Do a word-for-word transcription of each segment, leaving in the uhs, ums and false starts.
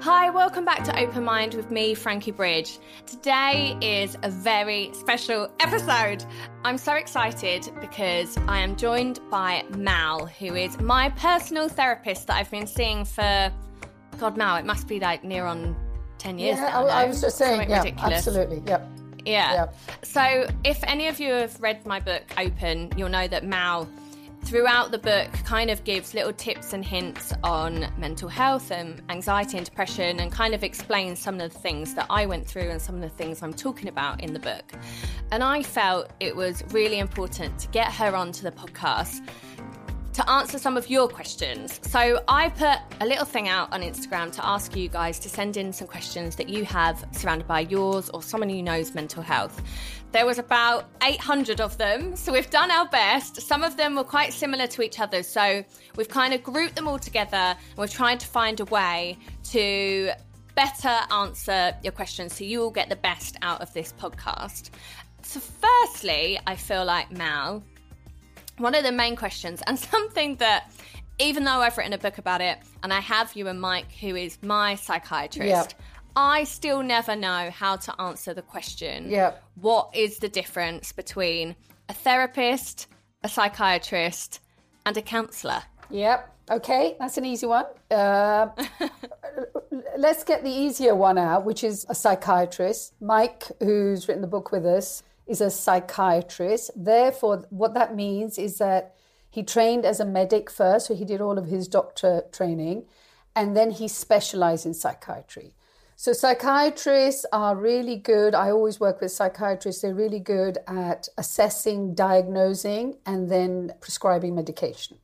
Hi, welcome back to Open Mind with me, Frankie Bridge. Today is a very special episode. I'm so excited because I am joined by Mal, who is my personal therapist that I've been seeing for, God, Mal, it must be like near on ten years yeah, now. I, I was just saying, Something yeah, ridiculous. absolutely, yep. Yeah. Yep. So if any of you have read my book, Open, you'll know that Mal, throughout the book, kind of gives little tips and hints on mental health and anxiety and depression, and kind of explains some of the things that I went through and some of the things I'm talking about in the book. And I felt it was really important to get her onto the podcast to answer some of your questions. So I put a little thing out on Instagram to ask you guys to send in some questions that you have surrounded by yours or someone who knows mental health. There was about eight hundred of them, so we've done our best. Some of them were quite similar to each other, so we've kind of grouped them all together and we're trying to find a way to better answer your questions so you all get the best out of this podcast. So firstly, I feel like, Mal, one of the main questions, and something that, even though I've written a book about it, and I have you and Mike, who is my psychiatrist, yep. I still never know how to answer the question, yep. what is the difference between a therapist, a psychiatrist, and a counsellor? Yep. Okay, that's an easy one. Uh, let's get the easier one out, which is a psychiatrist. Mike, who's written the book with us, is a psychiatrist. Therefore, what that means is that he trained as a medic first, so he did all of his doctor training, and then he specialized in psychiatry. So psychiatrists are really good. I always work with psychiatrists. They're really good at assessing, diagnosing, and then prescribing medication.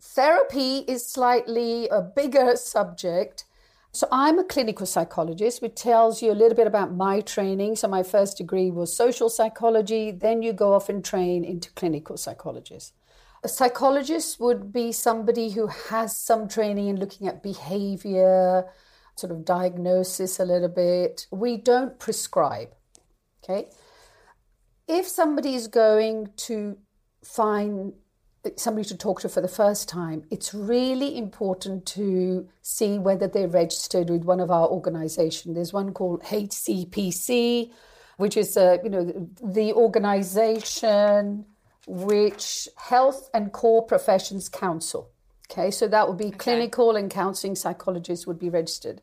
Therapy is slightly a bigger subject. So I'm a clinical psychologist, which tells you a little bit about my training. So my first degree was social psychology. Then you go off and train into clinical psychologist. A psychologist would be somebody who has some training in looking at behavior, sort of diagnosis a little bit. We don't prescribe, okay? If somebody is going to find somebody to talk to for the first time, it's really important to see whether they're registered with one of our organizations. There's one called H C P C, which is uh, you know the organization which Health and Core Professions Council. Okay, so that would be okay. Clinical and counseling psychologists would be registered.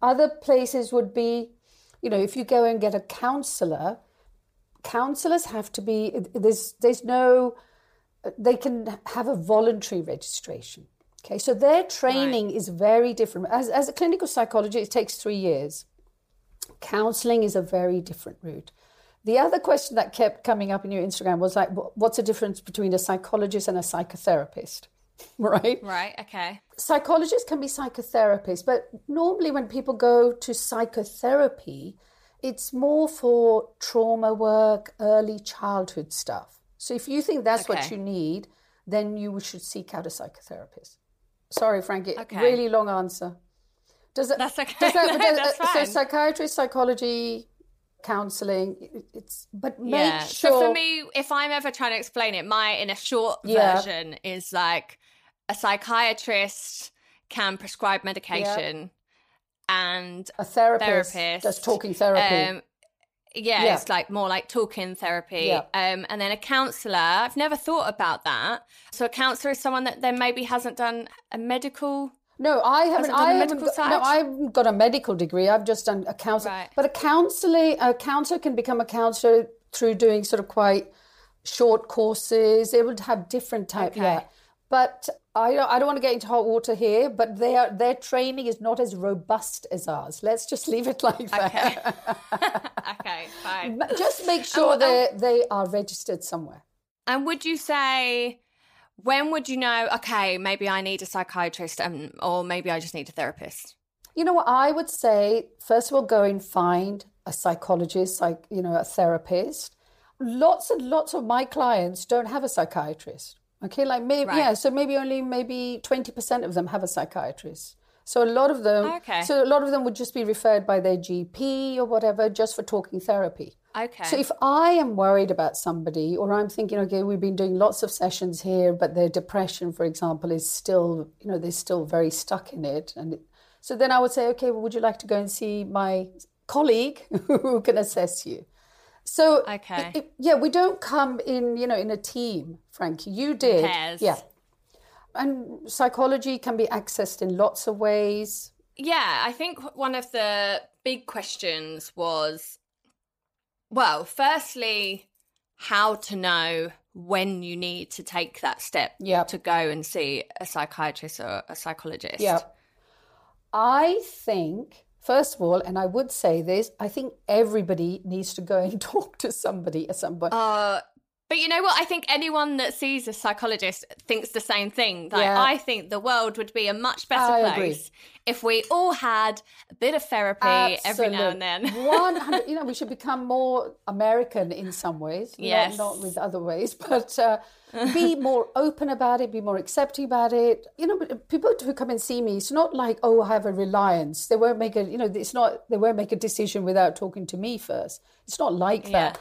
Other places would be, you know, if you go and get a counselor, counselors have to be, there's there's no... they can have a voluntary registration. Okay, so their training right. is very different. As, as a clinical psychologist, it takes three years. Counselling is a very different route. The other question that kept coming up in your Instagram was like, what's the difference between a psychologist and a psychotherapist, right? Right, okay. Psychologists can be psychotherapists, but normally when people go to psychotherapy, it's more for trauma work, early childhood stuff. So if you think that's okay. what you need, then you should seek out a psychotherapist. Sorry, Frankie, okay. really long answer. Does that, that's okay. Does that, no, does, that's uh, so psychiatry, psychology, counselling, it's, but make yeah. sure. So for me, if I'm ever trying to explain it, my, in a short yeah. version, is like a psychiatrist can prescribe medication yeah. and a therapist, therapist does talking therapy. Um, Yeah, yeah, it's like more like talking therapy. Yeah. Um, and then a counsellor, I've never thought about that. So a counsellor is someone that then maybe hasn't done a medical... No, I haven't. I haven't got, no, I've got a medical degree. I've just done a counsellor. Right. But a counsellor, a counsellor can become a counsellor through doing sort of quite short courses. It would have different type. Okay. Yeah. But I don't, I don't want to get into hot water here, but their their training is not as robust as ours. Let's just leave it like that. Okay, okay, fine. Just make sure oh, that um, they are registered somewhere. And would you say when would you know, okay, maybe I need a psychiatrist and, or maybe I just need a therapist? You know what, I would say, first of all, go and find a psychologist, like, you know, a therapist. Lots and lots of my clients don't have a psychiatrist. Okay, like maybe, right. yeah, so maybe only maybe twenty percent of them have a psychiatrist. So a lot of them, okay. so a lot of them would just be referred by their G P or whatever, just for talking therapy. Okay. So if I am worried about somebody, or I'm thinking, okay, we've been doing lots of sessions here, but their depression, for example, is still, you know, they're still very stuck in it, and it, so then I would say, okay, well, would you like to go and see my colleague who can assess you? So okay, it, it, yeah, we don't come in, you know, in a team, Frankie. You did, yes. yeah. And psychology can be accessed in lots of ways. Yeah, I think one of the big questions was, well, firstly, how to know when you need to take that step yep. to go and see a psychiatrist or a psychologist. Yeah, I think, first of all, and I would say this, I think everybody needs to go and talk to somebody at some point. Uh, But you know what? I think anyone that sees a psychologist thinks the same thing. Like, yeah. I think the world would be a much better I place agree. if we all had a bit of therapy Absolutely. every now and then. one hundred You know, we should become more American in some ways, yes. not, not with other ways, but uh, be more open about it, be more accepting about it. You know, people who come and see me, it's not like, oh, I have a reliance. They won't make a, you know, it's not, they won't make a decision without talking to me first. It's not like yeah. that.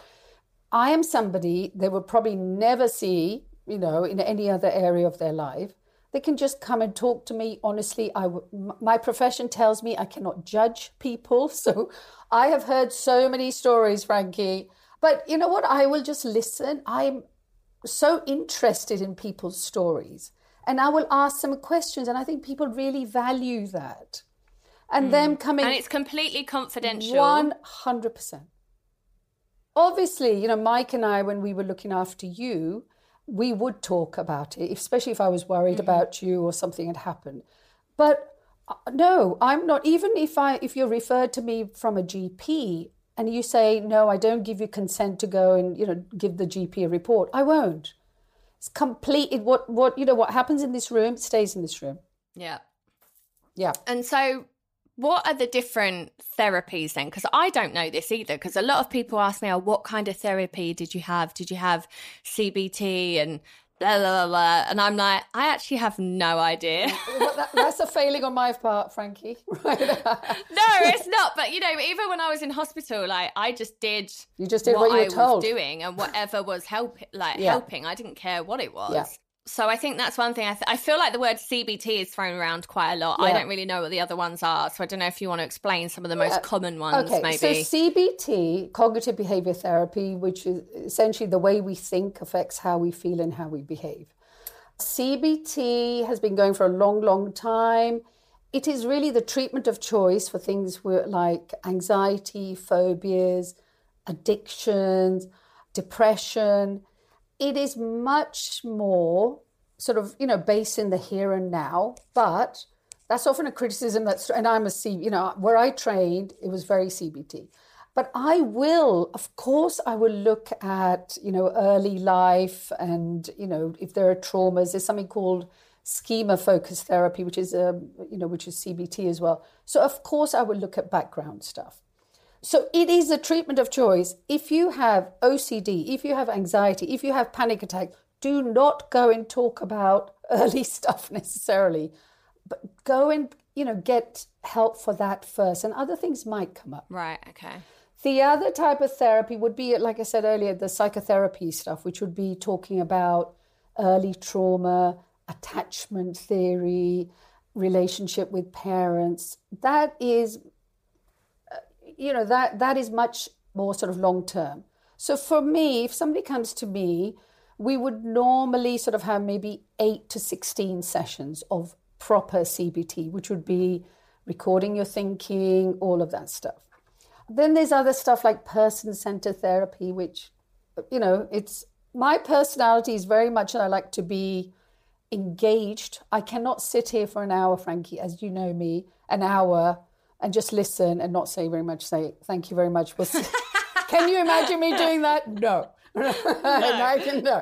I am somebody they will probably never see, you know, in any other area of their life. They can just come and talk to me. Honestly, I w- my profession tells me I cannot judge people. So I have heard so many stories, Frankie. But you know what? I will just listen. I'm so interested in people's stories. And I will ask them questions. And I think people really value that. And mm. them coming... And it's completely confidential. one hundred percent Obviously, you know, Mike and I, when we were looking after you, we would talk about it, especially if I was worried mm-hmm. about you or something had happened. But no, I'm not. Even if I, if you're referred to me from a G P and you say, no, I don't give you consent to go and, you know, give the G P a report, I won't. It's complete. It, what, what, you know, what happens in this room stays in this room. Yeah. Yeah. And so... what are the different therapies then? Because I don't know this either, because a lot of people ask me, oh, what kind of therapy did you have? Did you have C B T and blah, blah, blah? And I'm like, I actually have no idea. Well, that, that's a failing on my part, Frankie. Right? No, it's not. But, you know, even when I was in hospital, like I just did, you just did what, what you were I told. was doing and whatever was help, like yeah. helping. I didn't care what it was. Yeah. So I think that's one thing. I, th- I feel like the word C B T is thrown around quite a lot. Yeah. I don't really know what the other ones are. So I don't know if you want to explain some of the most yeah. common ones, okay. maybe. So C B T, cognitive behavior therapy, which is essentially the way we think affects how we feel and how we behave. C B T has been going for a long, long time. It is really the treatment of choice for things like anxiety, phobias, addictions, depression. It is much more sort of, you know, based in the here and now, but that's often a criticism that's, and I'm a C, you know, where I trained, it was very C B T. But I will, of course, I will look at, you know, early life and, you know, if there are traumas, there's something called schema-focused therapy, which is, um, you know, which is C B T as well. So, of course, I will look at background stuff. So it is a treatment of choice. If you have O C D, if you have anxiety, if you have panic attack, do not go and talk about early stuff necessarily, but go and, you know, get help for that first. And other things might come up. Right. Okay. The other type of therapy would be, like I said earlier, the psychotherapy stuff, which would be talking about early trauma, attachment theory, relationship with parents. That is... you know, that that is much more sort of long-term. So for me, if somebody comes to me, we would normally sort of have maybe eight to sixteen sessions of proper C B T, which would be recording your thinking, all of that stuff. Then there's other stuff like person-centered therapy, which, you know, it's... my personality is very much that I like to be engaged. I cannot sit here for an hour, Frankie, as you know me, an hour... and just listen and not say very much, say, thank you very much. We'll Can you imagine me doing that? No. No. I can, no.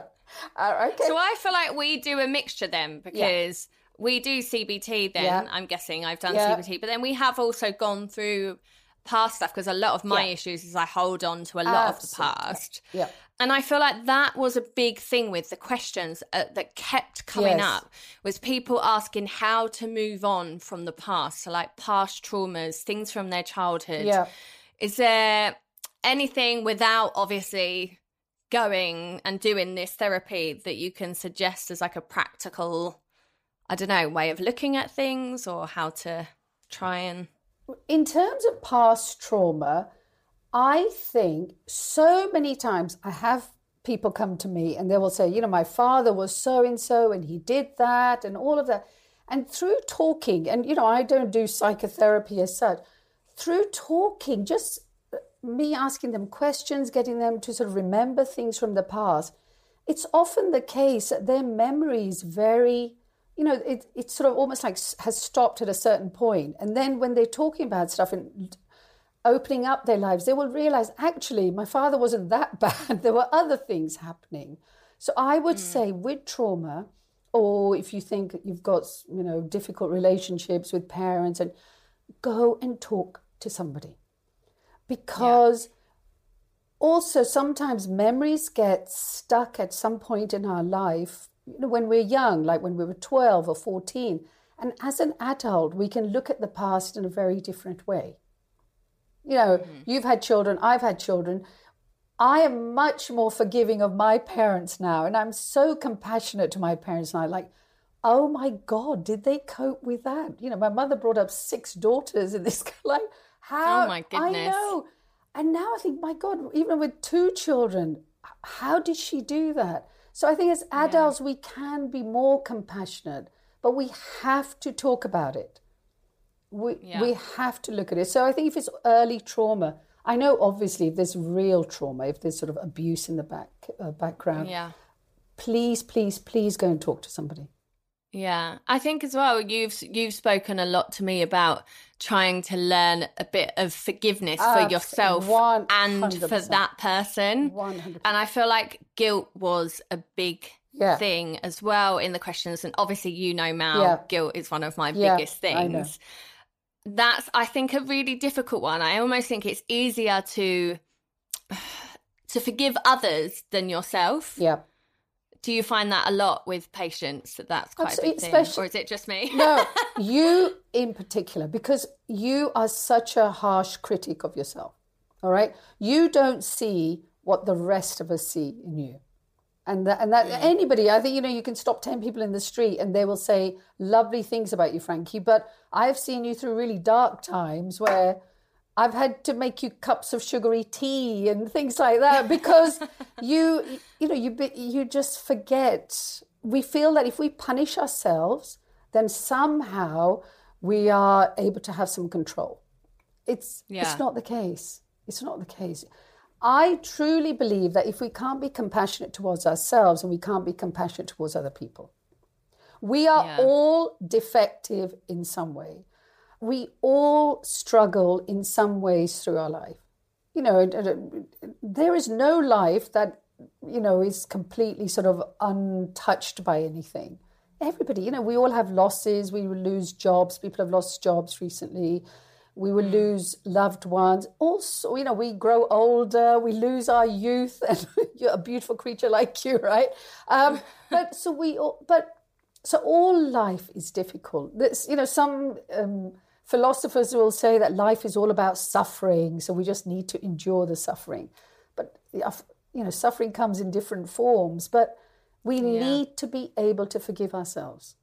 Uh, okay. So I feel like we do a mixture then, because yeah. we do C B T then, yeah. I'm guessing I've done yeah. C B T, but then we have also gone through past stuff, because a lot of my yeah. issues is I hold on to a lot Absolutely. Of the past. Yeah. And I feel like that was a big thing with the questions uh, that kept coming yes. up, was people asking how to move on from the past, so like past traumas, things from their childhood. Yeah. Is there anything without obviously going and doing this therapy that you can suggest as like a practical, I don't know, way of looking at things, or how to try and... In terms of past trauma, I think so many times I have people come to me and they will say, you know, my father was so-and-so and he did that and all of that. And through talking, and, you know, I don't do psychotherapy as such, through talking, just me asking them questions, getting them to sort of remember things from the past, it's often the case that their memories vary. You know, it, it's sort of almost like has stopped at a certain point. And then when they're talking about stuff and opening up their lives, they will realize, actually, my father wasn't that bad. There were other things happening. So I would mm. say with trauma, or if you think you've got, you know, difficult relationships with parents, and go and talk to somebody. Because yeah. also sometimes memories get stuck at some point in our life. You know, when we're young, like when we were twelve or fourteen, and as an adult, we can look at the past in a very different way. You know, mm-hmm. you've had children, I've had children. I am much more forgiving of my parents now, and I'm so compassionate to my parents now. Like, oh my God, did they cope with that? You know, my mother brought up six daughters in this, like, how? Oh my goodness. I know. And now I think, my God, even with two children, how did she do that? So I think as adults, yeah. we can be more compassionate, but we have to talk about it. We yeah. we have to look at it. So I think if it's early trauma, I know obviously if there's real trauma, if there's sort of abuse in the back uh, background, yeah. please, please, please go and talk to somebody. Yeah, I think as well, you've you've spoken a lot to me about trying to learn a bit of forgiveness uh, for yourself one hundred percent and for that person. one hundred percent And I feel like guilt was a big yeah. thing as well in the questions. And obviously, you know, Mal, yeah. guilt is one of my yeah, biggest things. I know. That's, I think, a really difficult one. I almost think it's easier to to forgive others than yourself. Yeah. Do you find that a lot with patients, that that's quite Absolutely, a big thing? Or is it just me? No, you in particular, because you are such a harsh critic of yourself, all right? You don't see what the rest of us see in you. And that, and that yeah. anybody, I think, you know, you can stop ten people in the street and they will say lovely things about you, Frankie, but I've seen you through really dark times where I've had to make you cups of sugary tea and things like that, because you, you know, you you just forget. We feel that if we punish ourselves, then somehow we are able to have some control. It's yeah. it's not the case. It's not the case. I truly believe that if we can't be compassionate towards ourselves, and we can't be compassionate towards other people, we are yeah. all defective in some way. We all struggle in some ways through our life. You know, there is no life that, you know, is completely sort of untouched by anything. Everybody, you know, we all have losses. We will lose jobs. People have lost jobs recently. We will lose loved ones. Also, you know, we grow older. We lose our youth. And you're a beautiful creature like you, right? Um, but so we all, but so all life is difficult. This, you know, some... Um, Philosophers will say that life is all about suffering, so we just need to endure the suffering. But, you know, suffering comes in different forms, but we yeah. need to be able to forgive ourselves.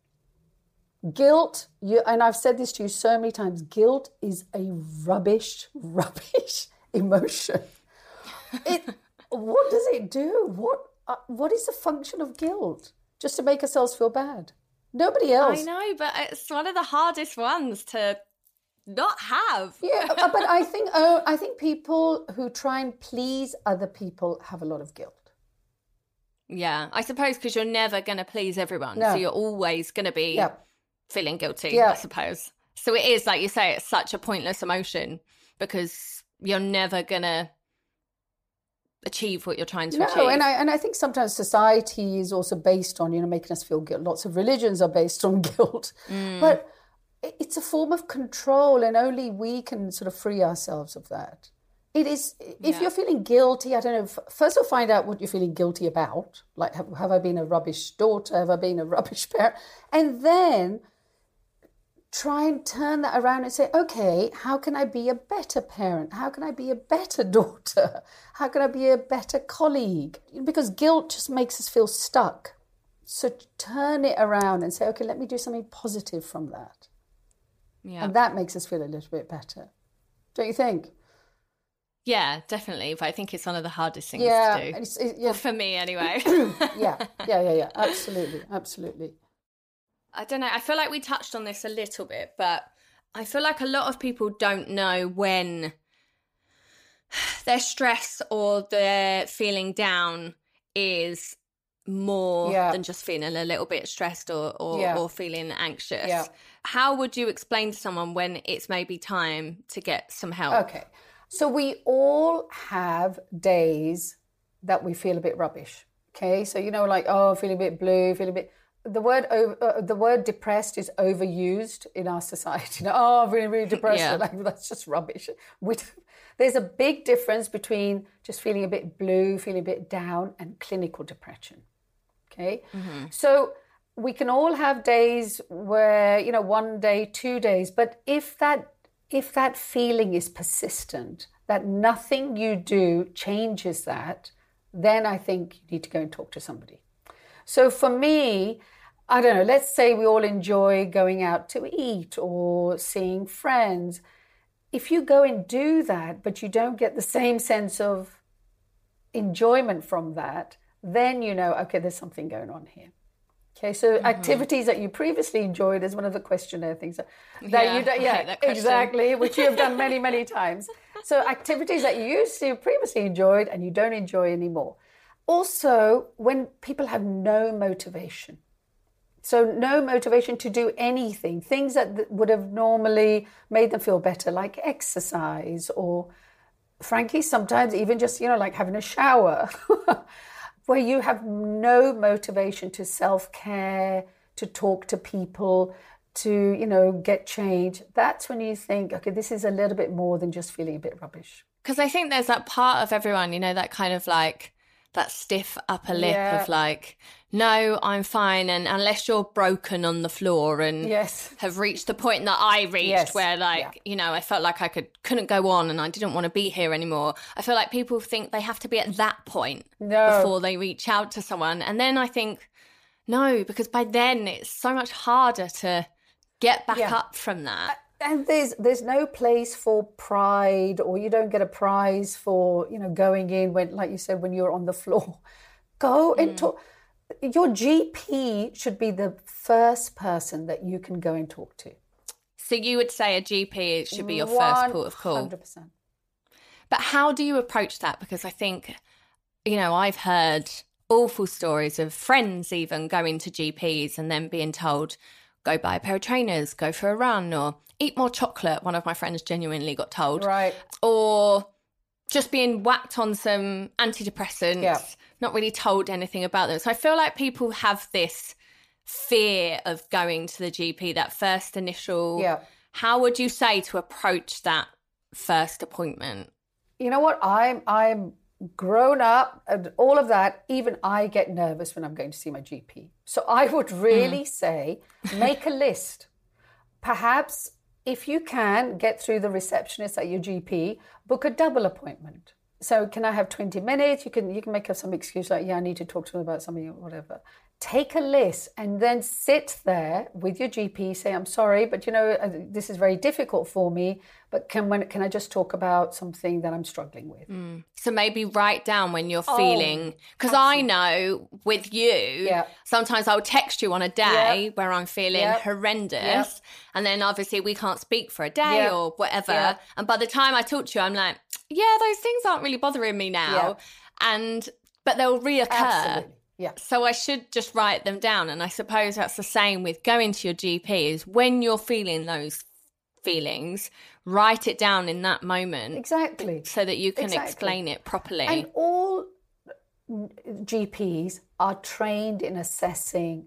Guilt, you, and I've said this to you so many times, guilt is a rubbish, rubbish emotion. It, what does it do? What uh, what is the function of guilt? Just to make ourselves feel bad. Nobody else. I know, but it's one of the hardest ones to... not have. Yeah, but I think oh, I think people who try and please other people have a lot of guilt. Yeah, I suppose because you're never going to please everyone. No. So you're always going to be yeah. feeling guilty, yeah. I suppose. So it is, like you say, it's such a pointless emotion because you're never going to achieve what you're trying to no, achieve. And I, and I think sometimes society is also based on, you know, making us feel guilt. Lots of religions are based on guilt. Mm. But it's a form of control, and only we can sort of free ourselves of that. It is, if yeah. you're feeling guilty, I don't know, first of all, find out what you're feeling guilty about. Like, have, have I been a rubbish daughter? Have I been a rubbish parent? And then try and turn that around and say, okay, how can I be a better parent? How can I be a better daughter? How can I be a better colleague? Because guilt just makes us feel stuck. So turn it around and say, okay, let me do something positive from that. Yeah. And that makes us feel a little bit better. Don't you think? Yeah, definitely. But I think it's one of the hardest things yeah, to do. It's, it, yeah. Well, for me anyway. yeah, yeah, yeah, yeah. Absolutely, absolutely. I don't know. I feel like we touched on this a little bit, but I feel like a lot of people don't know when their stress or their feeling down is more yeah. than just feeling a little bit stressed or, or, yeah. or feeling anxious. Yeah. How would you explain to someone when it's maybe time to get some help? Okay. So we all have days that we feel a bit rubbish, okay? So, you know, like, oh, feeling a bit blue, feeling a bit... The word uh, the word depressed is overused in our society. You know, oh, really, really depressed. Yeah. Like, that's just rubbish. We There's a big difference between just feeling a bit blue, feeling a bit down, and clinical depression, okay? Mm-hmm. So we can all have days where, you know, one day, two days, but if that If that feeling is persistent, that nothing you do changes that, then I think you need to go and talk to somebody. So for me, I don't know, let's say we all enjoy going out to eat or seeing friends. If you go and do that, but you don't get the same sense of enjoyment from that, then you know, okay, there's something going on here. Okay, so mm-hmm. activities that you previously enjoyed is one of the questionnaire things that, that yeah, you do, yeah, exactly, which you have done many, many times. So activities that you used to previously enjoyed and you don't enjoy anymore. Also, when people have no motivation, so no motivation to do anything, things that would have normally made them feel better, like exercise or, frankly, sometimes even just, you know, like having a shower. Where you have no motivation to self-care, to talk to people, to, you know, get change, that's when you think, okay, this is a little bit more than just feeling a bit rubbish. Because I think there's that part of everyone, you know, that kind of like, that stiff upper lip yeah. of like, no, I'm fine, and unless you're broken on the floor and yes. have reached the point that I reached yes. where like, yeah. you know, I felt like I could couldn't go on and I didn't want to be here anymore. I feel like people think they have to be at that point no. before they reach out to someone. And then I think, no, because by then it's so much harder to get back yeah. up from that. And there's there's no place for pride, or you don't get a prize for, you know, going in when, like you said, when you're on the floor. Go and mm. talk. Your G P should be the first person that you can go and talk to. So you would say a G P should be your first port of call. one hundred percent. But how do you approach that? Because I think, you know, I've heard awful stories of friends even going to G Ps and then being told, go buy a pair of trainers, go for a run, or eat more chocolate, one of my friends genuinely got told. Right. Or just being whacked on some antidepressants, yeah. not really told anything about them. So I feel like people have this fear of going to the G P, that first initial. Yeah. How would you say to approach that first appointment? You know what? I'm, I'm grown up and all of that. Even I get nervous when I'm going to see my G P. So I would really mm. say, make a list. Perhaps, if you can, get through the receptionist at your G P, book a double appointment. So can I have twenty minutes? You can you can make up some excuse like, yeah, I need to talk to them about something or whatever. Take a list and then sit there with your G P, say, I'm sorry, but, you know, this is very difficult for me, but can when, can I just talk about something that I'm struggling with? Mm. So maybe write down when you're oh, feeling, because I know with you, yeah. sometimes I'll text you on a day yeah. where I'm feeling yeah. horrendous yeah. and then obviously we can't speak for a day yeah. or whatever. Yeah. And by the time I talk to you, I'm like, yeah, those things aren't really bothering me now. Yeah. and But they'll reoccur. Absolutely. Yeah. So I should just write them down. And I suppose that's the same with going to your G P, is when you're feeling those feelings, write it down in that moment. Exactly. So that you can exactly. explain it properly. And all G Ps are trained in assessing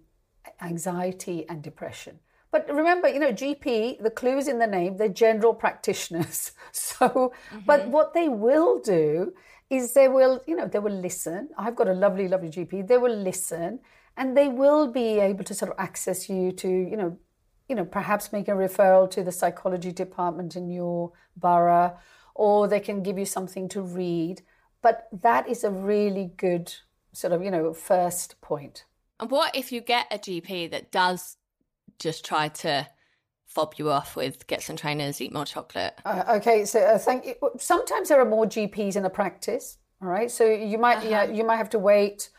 anxiety and depression. But remember, you know, G P, the clue's in the name, they're general practitioners. So, mm-hmm. but what they will do is they will, you know, they will listen. I've got a lovely, lovely G P. They will listen and they will be able to sort of access you to, you know, you know, perhaps make a referral to the psychology department in your borough, or they can give you something to read. But that is a really good sort of, you know, first point. And what if you get a G P that does just try to fob you off with get some trainers, eat more chocolate? Uh, okay, so uh, thank you. Sometimes there are more G Ps in a practice, all right? So you might uh-huh. you know, you might have to wait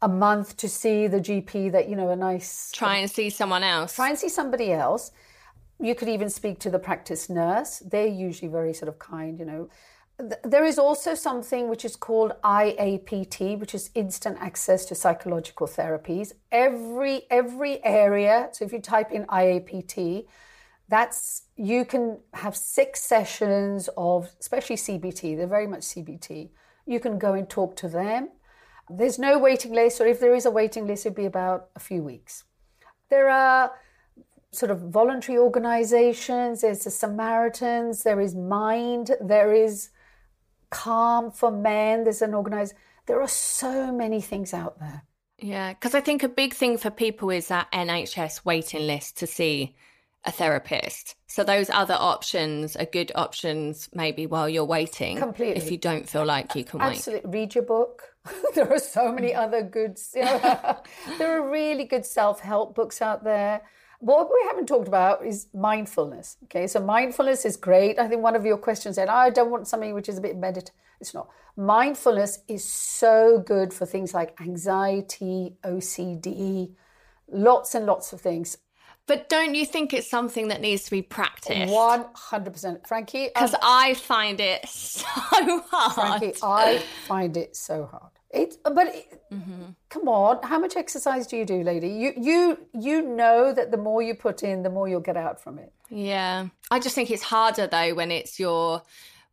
a month to see the G P that, you know, a nice... Try and see someone else. Try and see somebody else. You could even speak to the practice nurse. They're usually very sort of kind, you know. There is also something which is called I A P T, which is instant access to psychological therapies. Every every area, so if you type in I A P T, that's you can have six sessions of, especially C B T, they're very much C B T. You can go and talk to them. There's no waiting list, or if there is a waiting list, it'd be about a few weeks. There are sort of voluntary organizations, there's the Samaritans, there is Mind, there is Calm for men, there's an organized, there are so many things out there. Yeah, because I think a big thing for people is that N H S waiting list to see a therapist. So those other options are good options maybe while you're waiting. Completely. If you don't feel like you can wait. Absolutely. Read your book. There are so many other good, you know, there are really good self-help books out there. What we haven't talked about is mindfulness. Okay, so mindfulness is great. I think one of your questions said, oh, I don't want something which is a bit meditative. It's not. Mindfulness is so good for things like anxiety, O C D, lots and lots of things. But don't you think it's something that needs to be practiced? one hundred percent. Frankie? Because I find it so hard. Frankie, I find it so hard. It, but it, mm-hmm. come on, how much exercise do you do, lady? You you you know that the more you put in, the more you'll get out from it. Yeah, I just think it's harder though when it's your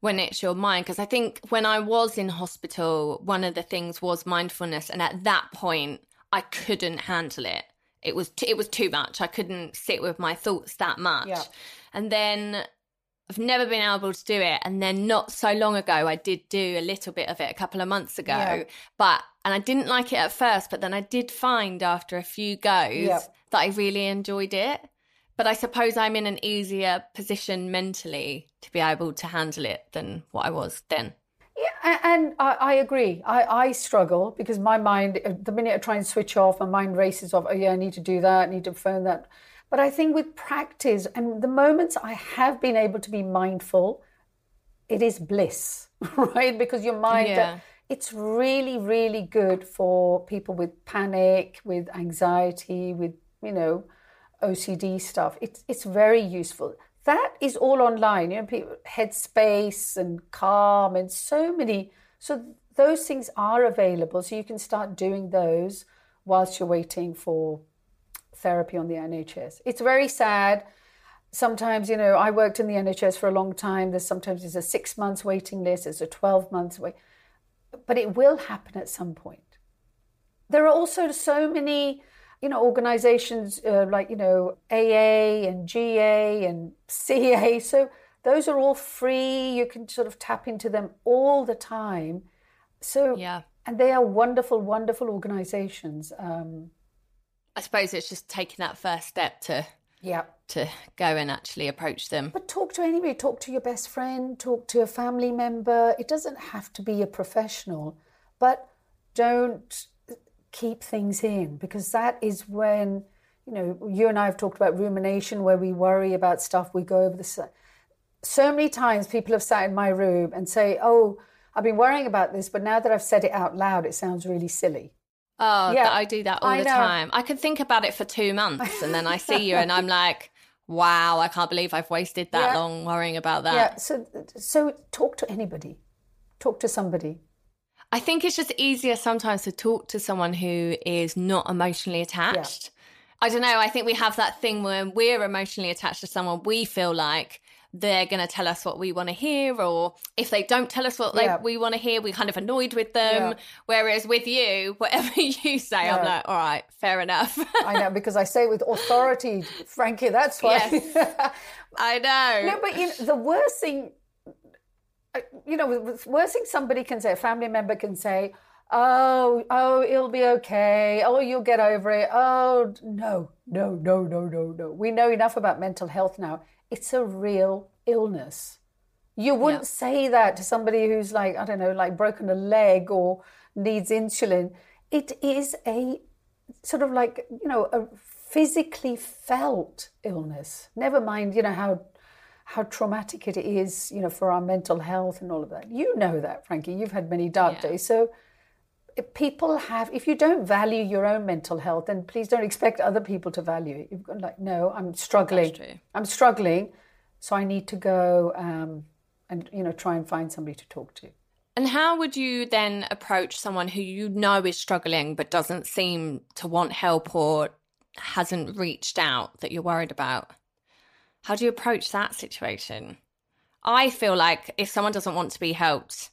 when it's your mind, because I think when I was in hospital, one of the things was mindfulness, and at that point, I couldn't handle it. It was t- it was too much. I couldn't sit with my thoughts that much, yeah. and then. I've never been able to do it. And then not so long ago, I did do a little bit of it a couple of months ago. Yeah. But and I didn't like it at first, but then I did find after a few goes yeah. that I really enjoyed it. But I suppose I'm in an easier position mentally to be able to handle it than what I was then. Yeah, and I, I agree. I, I struggle because my mind, the minute I try and switch off, my mind races off. Oh, yeah, I need to do that. I need to phone that. But I think with practice and the moments I have been able to be mindful, it is bliss, right? Because your mind, yeah. uh, it's really, really good for people with panic, with anxiety, with, you know, O C D stuff. It's it's very useful. That is all online. You know, people, Headspace and Calm and so many. So those things are available. So you can start doing those whilst you're waiting for therapy on the N H S. It's very sad. Sometimes, you know, I worked in the N H S for a long time. There's sometimes there's a six months waiting list, there's a twelve months wait, but it will happen at some point. There are also so many, you know, organizations uh, like, you know, A A and G A and C A. So those are all free. You can sort of tap into them all the time. So, yeah. And they are wonderful, wonderful organizations. Um, I suppose it's just taking that first step to yeah. to go and actually approach them. But talk to anybody. Talk to your best friend. Talk to a family member. It doesn't have to be a professional. But don't keep things in, because that is when, you know, you and I have talked about rumination, where we worry about stuff. We go over this. So many times people have sat in my room and say, oh, I've been worrying about this, but now that I've said it out loud, it sounds really silly. Oh, yeah, I do that all I the know. time. I could think about it for two months and then I see you and I'm like, wow, I can't believe I've wasted that yeah. long worrying about that. Yeah, so so talk to anybody. Talk to somebody. I think it's just easier sometimes to talk to someone who is not emotionally attached I don't know. I think we have that thing when we're emotionally attached to someone, we feel like they're going to tell us what we want to hear, or if they don't tell us what yeah. they, we want to hear, we're kind of annoyed with them. Yeah. Whereas with you, whatever you say, yeah. I'm like, all right, fair enough. I know, because I say it with authority, Frankie, that's why. Yes. I know. No, but you know, the worst thing, you know, the worst thing somebody can say, a family member can say, oh, oh, it'll be okay. Oh, you'll get over it. Oh, no, no, no, no, no, no. We know enough about mental health now. It's a real illness. You wouldn't yeah. say that to somebody who's like, I don't know, like broken a leg or needs insulin. It is a sort of like, you know, a physically felt illness. Never mind, you know, how how traumatic it is, you know, for our mental health and all of that. You know that, Frankie. You've had many dark yeah. days. So people have, if you don't value your own mental health, then please don't expect other people to value it. You've got like, no, I'm struggling. I'm struggling. So I need to go um, and, you know, try and find somebody to talk to. And how would you then approach someone who you know is struggling but doesn't seem to want help or hasn't reached out that you're worried about? How do you approach that situation? I feel like if someone doesn't want to be helped,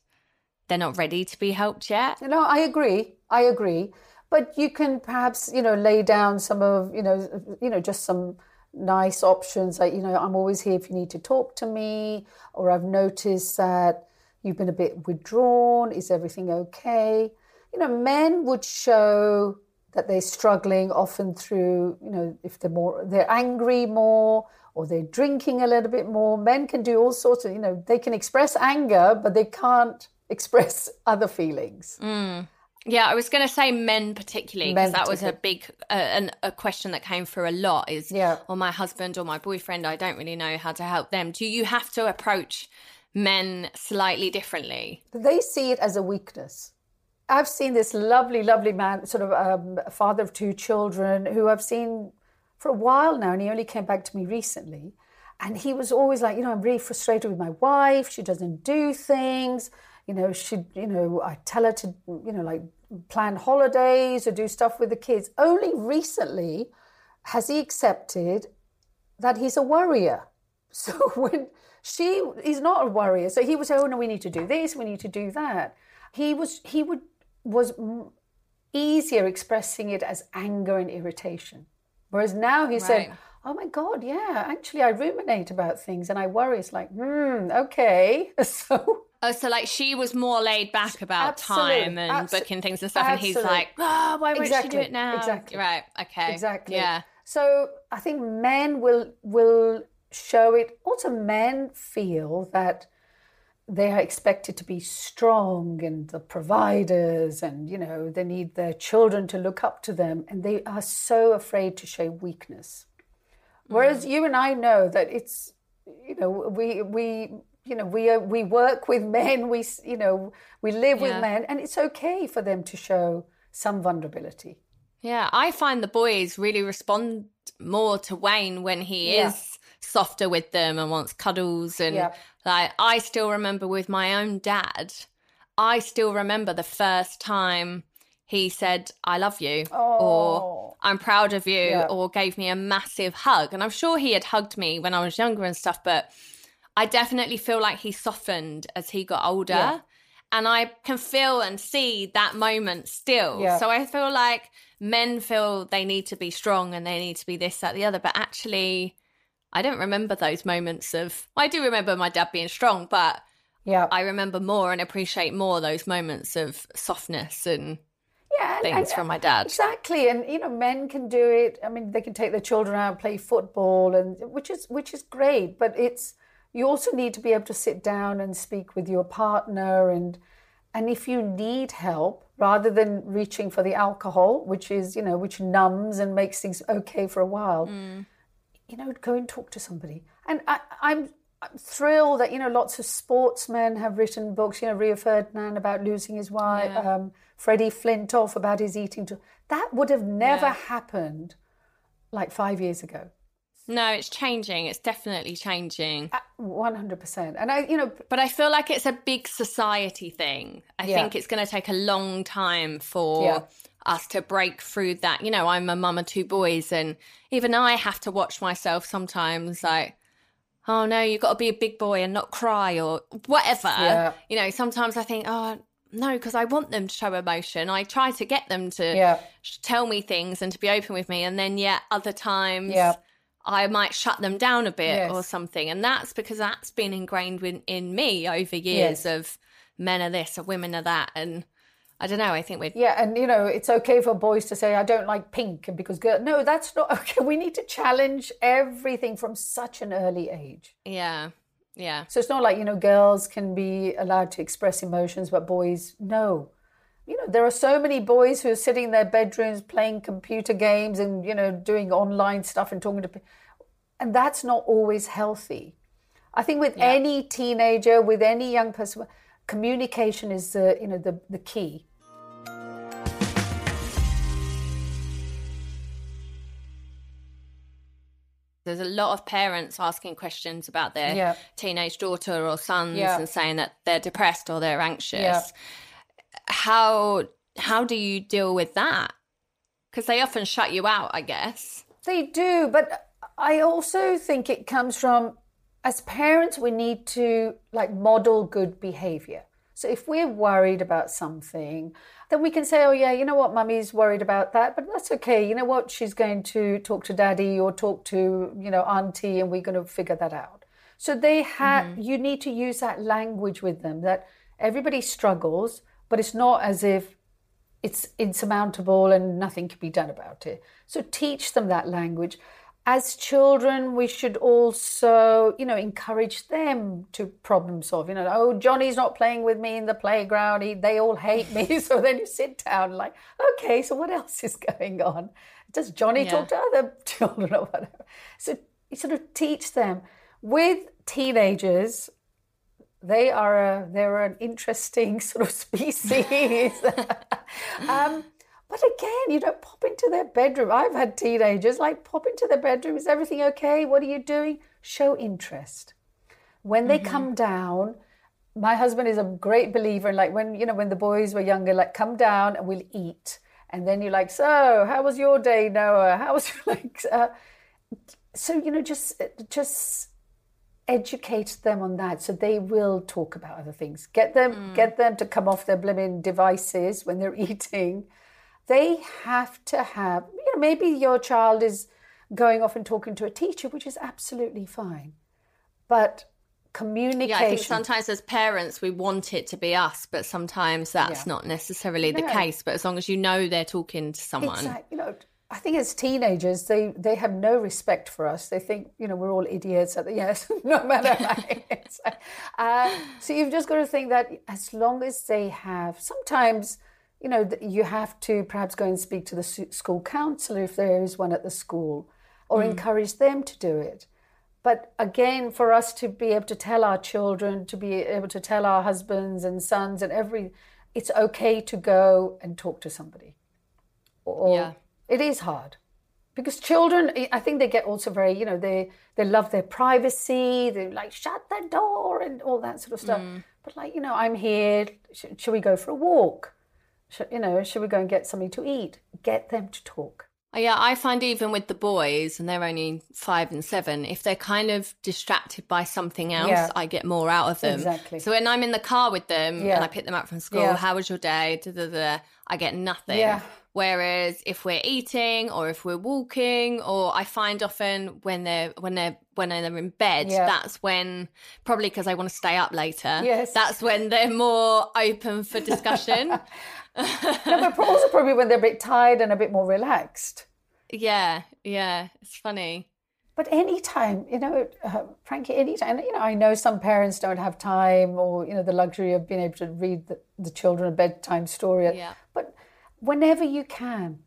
they're not ready to be helped yet. No, I agree. I agree. But you can perhaps, you know, lay down some of, you know, you know, just some nice options. Like, you know, I'm always here if you need to talk to me, or I've noticed that you've been a bit withdrawn. Is everything okay? You know, men would show that they're struggling often through, you know, if they're more, they're angry more, or they're drinking a little bit more. Men can do all sorts of, you know, they can express anger, but they can't express other feelings. Mm. Yeah, I was going to say men particularly, because that was a big uh, an, a question that came through a lot is, yeah. or my husband or my boyfriend, I don't really know how to help them. Do you have to approach men slightly differently? They see it as a weakness. I've seen this lovely, lovely man, sort of um, father of two children, who I've seen for a while now, and he only came back to me recently. And he was always like, you know, I'm really frustrated with my wife. She doesn't do things. You know, she, you know, I tell her to, you know, like plan holidays or do stuff with the kids. Only recently has he accepted that he's a worrier. So when she is not a worrier, so he would say, oh, no, we need to do this, we need to do that. He was, he would, was easier expressing it as anger and irritation. Whereas now he right. said, oh my God, yeah, actually I ruminate about things and I worry. It's like, hmm, okay. So... Oh, so like she was more laid back about absolute, time and absolute, booking things and stuff, absolute. And he's like, oh, why won't exactly, she do it now? Exactly. Right, okay. Exactly. Yeah. So I think men will will show it. Also, men feel that they are expected to be strong and the providers, and, you know, they need their children to look up to them, and they are so afraid to show weakness. Whereas mm. you and I know that it's, you know, we we... You know, we we work with men, we, you know, we live yeah. with men, and it's okay for them to show some vulnerability. Yeah, I find the boys really respond more to Wayne when he yeah. is softer with them and wants cuddles. And yeah. like, I still remember with my own dad, I still remember the first time he said, I love you, oh. or I'm proud of you, yeah. or gave me a massive hug. And I'm sure he had hugged me when I was younger and stuff, but I definitely feel like he softened as he got older, yeah. and I can feel and see that moment still. Yeah. So I feel like men feel they need to be strong and they need to be this, that, the other, but actually I don't remember those moments of, I do remember my dad being strong, but yeah. I remember more and appreciate more those moments of softness and yeah, and, things and, from my dad. Exactly. And, you know, men can do it. I mean, they can take their children out and play football, and which is which is great, but it's, you also need to be able to sit down and speak with your partner, and and if you need help, rather than reaching for the alcohol, which is, you know, which numbs and makes things okay for a while, mm. you know, go and talk to somebody. And I, I'm, I'm thrilled that, you know, lots of sportsmen have written books, you know, Rio Ferdinand about losing his wife, yeah. um, Freddie Flintoff about his eating disorder. That would have never yeah. happened like five years ago. No, it's changing. It's definitely changing. one hundred percent. And I, you know, but I feel like it's a big society thing. I yeah. think it's going to take a long time for yeah. us to break through that. You know, I'm a mum of two boys, and even I have to watch myself sometimes, like, oh, no, you've got to be a big boy and not cry or whatever. Yeah. You know, sometimes I think, oh, no, because I want them to show emotion. I try to get them to yeah. tell me things and to be open with me. And then, yeah, other times yeah. I might shut them down a bit yes. or something. And that's because that's been ingrained in, in me over years yes. of men are this or women are that. And I don't know, I think we'd... Yeah, and, you know, it's okay for boys to say, I don't like pink, and because girls... No, that's not okay. We need to challenge everything from such an early age. Yeah, yeah. So it's not like, you know, girls can be allowed to express emotions, but boys, no. You know, there are so many boys who are sitting in their bedrooms playing computer games and, you know, doing online stuff and talking to people. And that's not always healthy. I think with yeah. any teenager, with any young person... Communication is the, you know, the, the key. There's a lot of parents asking questions about their yeah. teenage daughter or sons yeah. and saying that they're depressed or they're anxious. Yeah. How how do you deal with that? Because they often shut you out, I guess. They do, but I also think it comes from... As parents, we need to, like, model good behaviour. So if we're worried about something, then we can say, oh, yeah, you know what, Mummy's worried about that, but that's okay. You know what, she's going to talk to Daddy or talk to, you know, Auntie, and we're going to figure that out. So they have. Mm-hmm. You need to use that language with them, that everybody struggles, but it's not as if it's insurmountable and nothing can be done about it. So teach them that language. As children, we should also, you know, encourage them to problem solve. You know, oh, Johnny's not playing with me in the playground. He, they all hate me. So then you sit down like, okay, so what else is going on? Does Johnny yeah. talk to other children or whatever? So you sort of teach them. With teenagers, they are a, they're an interesting sort of species. um But again, you don't pop into their bedroom. I've had teenagers, like, pop into their bedroom. Is everything okay? What are you doing? Show interest. When they mm-hmm. come down, my husband is a great believer in, like, when, you know, when the boys were younger, like, come down and we'll eat. And then you're like, so how was your day, Noah? How was your, like, uh... so, you know, just, just educate them on that. So they will talk about other things. Get them, mm. get them to come off their blimmin' devices when they're eating. They have to have, you know, maybe your child is going off and talking to a teacher, which is absolutely fine. But communication. Yeah, I think sometimes as parents, we want it to be us, but sometimes that's yeah. not necessarily no. the case. But as long as you know they're talking to someone. Exactly. You know, I think as teenagers, they, they have no respect for us. They think, you know, we're all idiots. At the, yes, no matter what. uh, so you've just got to think that as long as they have, sometimes... You know, you have to perhaps go and speak to the school counsellor if there is one at the school, or mm. encourage them to do it. But again, for us to be able to tell our children, to be able to tell our husbands and sons and every, it's okay to go and talk to somebody. Or yeah. It is hard. Because children, I think they get also very, you know, they, they love their privacy. They like, shut the door and all that sort of stuff. Mm. But like, you know, I'm here. Should, should we go for a walk? You know, should we go and get something to eat? Get them to talk. Yeah, I find even with the boys, and they're only five and seven, if they're kind of distracted by something else, yeah. I get more out of them. Exactly. So when I'm in the car with them yeah. and I pick them up from school, yeah. how was your day? Da, da, da, I get nothing. Yeah. Whereas if we're eating or if we're walking, or I find often when they're when they're when they're in bed, yeah. that's when, probably because I want to stay up later. Yes. That's when they're more open for discussion. No, but also probably when they're a bit tired and a bit more relaxed. Yeah, yeah, it's funny. But anytime, you know, uh, Frankie, anytime, you know, I know some parents don't have time or, you know, the luxury of being able to read the, the children a bedtime story. Yeah. But whenever you can,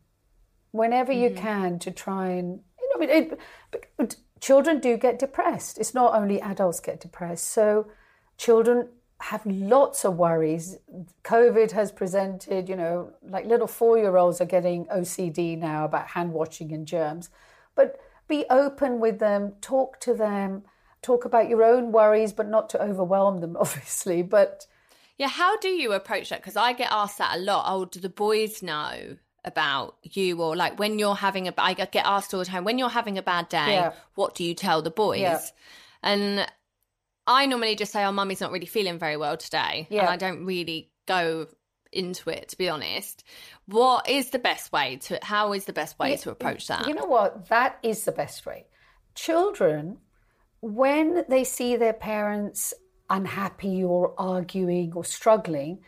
whenever mm-hmm. you can, to try and, you know, it, it, children do get depressed. It's not only adults get depressed. So children have lots of worries. COVID has presented, you know, like little four-year-olds are getting O C D now about hand-washing and germs. But be open with them, talk to them, talk about your own worries, but not to overwhelm them, obviously. But yeah, how do you approach that? Because I get asked that a lot. Oh, do the boys know about you, or like when you're having a, I get asked all the time, when you're having a bad day, yeah. what do you tell the boys? Yeah. And I normally just say, oh, mummy's not really feeling very well today. Yeah. And I don't really go into it, to be honest. What is the best way to, how is the best way you, to approach that? You know what? That is the best way. Children, when they see their parents unhappy or arguing or struggling,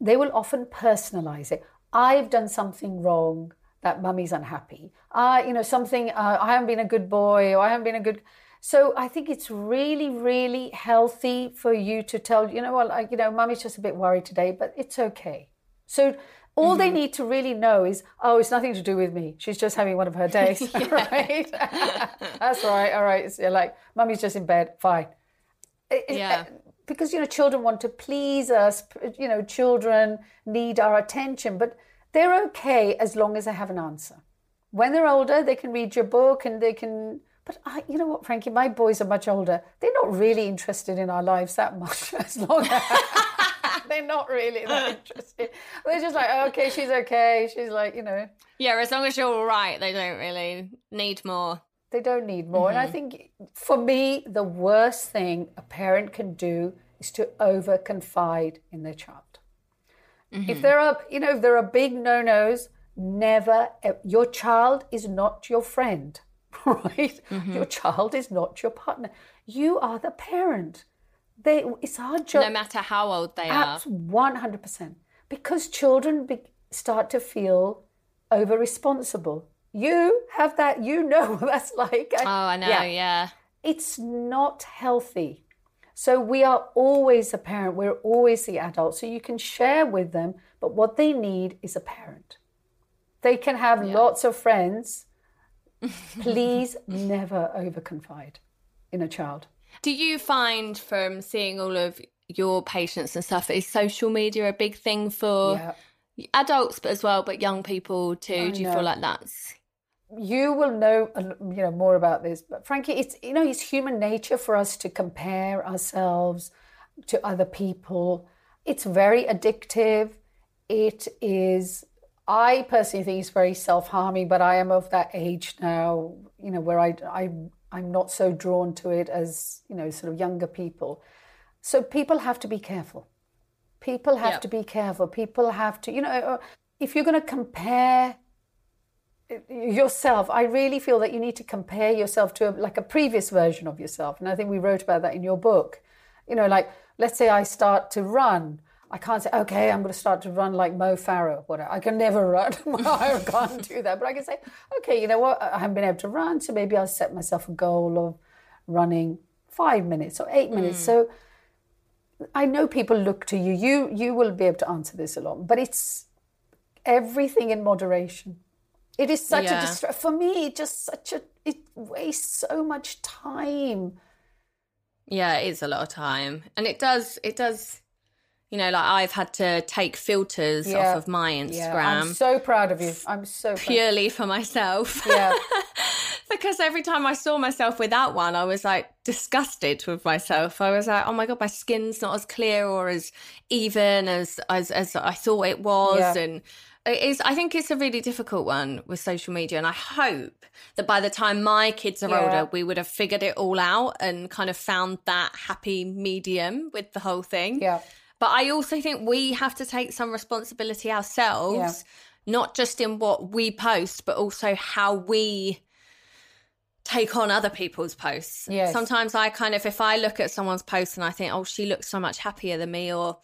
they will often personalize it. I've done something wrong that mummy's unhappy. Uh, you know, something, uh, I haven't been a good boy, or I haven't been a good... So I think it's really, really healthy for you to tell, you know, well, I, you know, mummy's just a bit worried today, but it's okay. So all mm-hmm. they need to really know is, oh, it's nothing to do with me. She's just having one of her days, right? That's right, all right. It's like, mummy's just in bed, fine. Yeah. Because, you know, children want to please us, you know, children need our attention, but they're okay as long as they have an answer. When they're older, they can read your book and they can... But I, you know what, Frankie, my boys are much older. They're not really interested in our lives that much. As long as they're not really that interested. They're just like, oh, okay, she's okay. She's like, you know. Yeah, as long as you're all right, they don't really need more. They don't need more. Mm-hmm. And I think for me, the worst thing a parent can do is to over-confide in their child. Mm-hmm. If there are, you know, if there are big no-nos, never, your child is not your friend. Right? Mm-hmm. Your child is not your partner. You are the parent. They, it's our job. No matter how old they are. one hundred percent. Because children be, start to feel over-responsible. You have that, you know what that's like. I, oh, I know, yeah. yeah. It's not healthy. So we are always the parent. We're always the adult. So you can share with them, but what they need is a parent. They can have yeah. lots of friends. Please never overconfide in a child. Do you find from seeing all of your patients and stuff, is social media a big thing for yeah. adults but as well, but young people too? I do you know. Feel like that's... You will know, you know, more about this, but Frankie, it's, you know, it's human nature for us to compare ourselves to other people. It's very addictive. It is... I personally think it's very self-harming, but I am of that age now, you know, where I, I, I'm not so drawn to it as, you know, sort of younger people. So people have to be careful. People have yep. to be careful. People have to, you know, if you're going to compare yourself, I really feel that you need to compare yourself to a, like a previous version of yourself. And I think we wrote about that in your book. You know, like, let's say I start to run. I can't say, okay, I'm going to start to run like Mo Farah. Whatever. I can never run. I can't do that. But I can say, okay, you know what? I haven't been able to run, so maybe I'll set myself a goal of running five minutes or eight minutes. Mm. So I know people look to you. You you will be able to answer this a lot. But it's everything in moderation. It is such yeah. a distraction. For me, just such a, it wastes so much time. Yeah, it is a lot of time. And it does, it does... You know, like I've had to take filters yeah. off of my Instagram. Yeah. I'm so proud of you. I'm so proud. Purely for myself. Yeah. Because every time I saw myself without one, I was like disgusted with myself. I was like, oh my God, my skin's not as clear or as even as as, as I thought it was. Yeah. And it is, I think it's a really difficult one with social media. And I hope that by the time my kids are yeah. older, we would have figured it all out and kind of found that happy medium with the whole thing. Yeah. But I also think we have to take some responsibility ourselves, yeah. not just in what we post, but also how we take on other people's posts. Yes. Sometimes I kind of, if I look at someone's post and I think, oh, she looks so much happier than me, or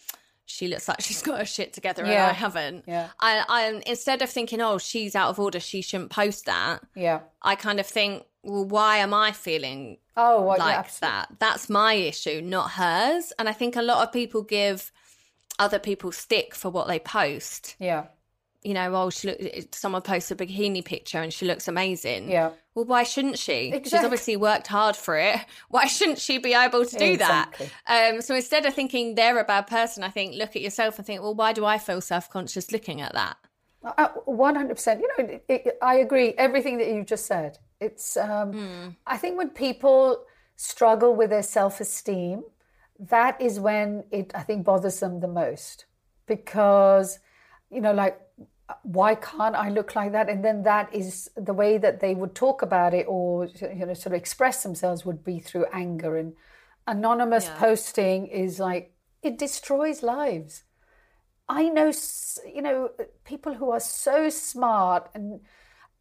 she looks like she's got her shit together yeah. and I haven't. Yeah. I, I instead of thinking, oh, she's out of order, she shouldn't post that. Yeah. I kind of think, well, why am I feeling oh, well, like yeah, that? That's my issue, not hers. And I think a lot of people give other people stick for what they post. Yeah. You know, oh, she look, someone posts a bikini picture and she looks amazing. Yeah. Well, why shouldn't she? Exactly. She's obviously worked hard for it. Why shouldn't she be able to do exactly. that? Um, so instead of thinking they're a bad person, I think look at yourself and think, well, why do I feel self-conscious looking at that? one hundred percent. You know, it, it, I agree. Everything that you just said. It's, um, mm. I think when people struggle with their self-esteem, that is when it, I think, bothers them the most because, you know, like why can't I look like that? And then that is the way that they would talk about it, or, you know, sort of express themselves, would be through anger. And anonymous yeah. posting is like, it destroys lives. I know, you know, people who are so smart, and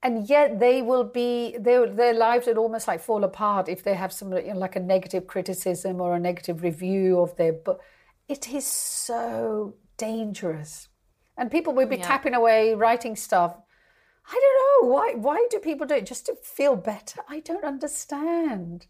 and yet they will be, they, their lives would almost like fall apart if they have some, you know, like a negative criticism or a negative review of their book. It is so dangerous. And people will be yeah. tapping away, writing stuff. I don't know, why Why do people do it? Just to feel better? I don't understand.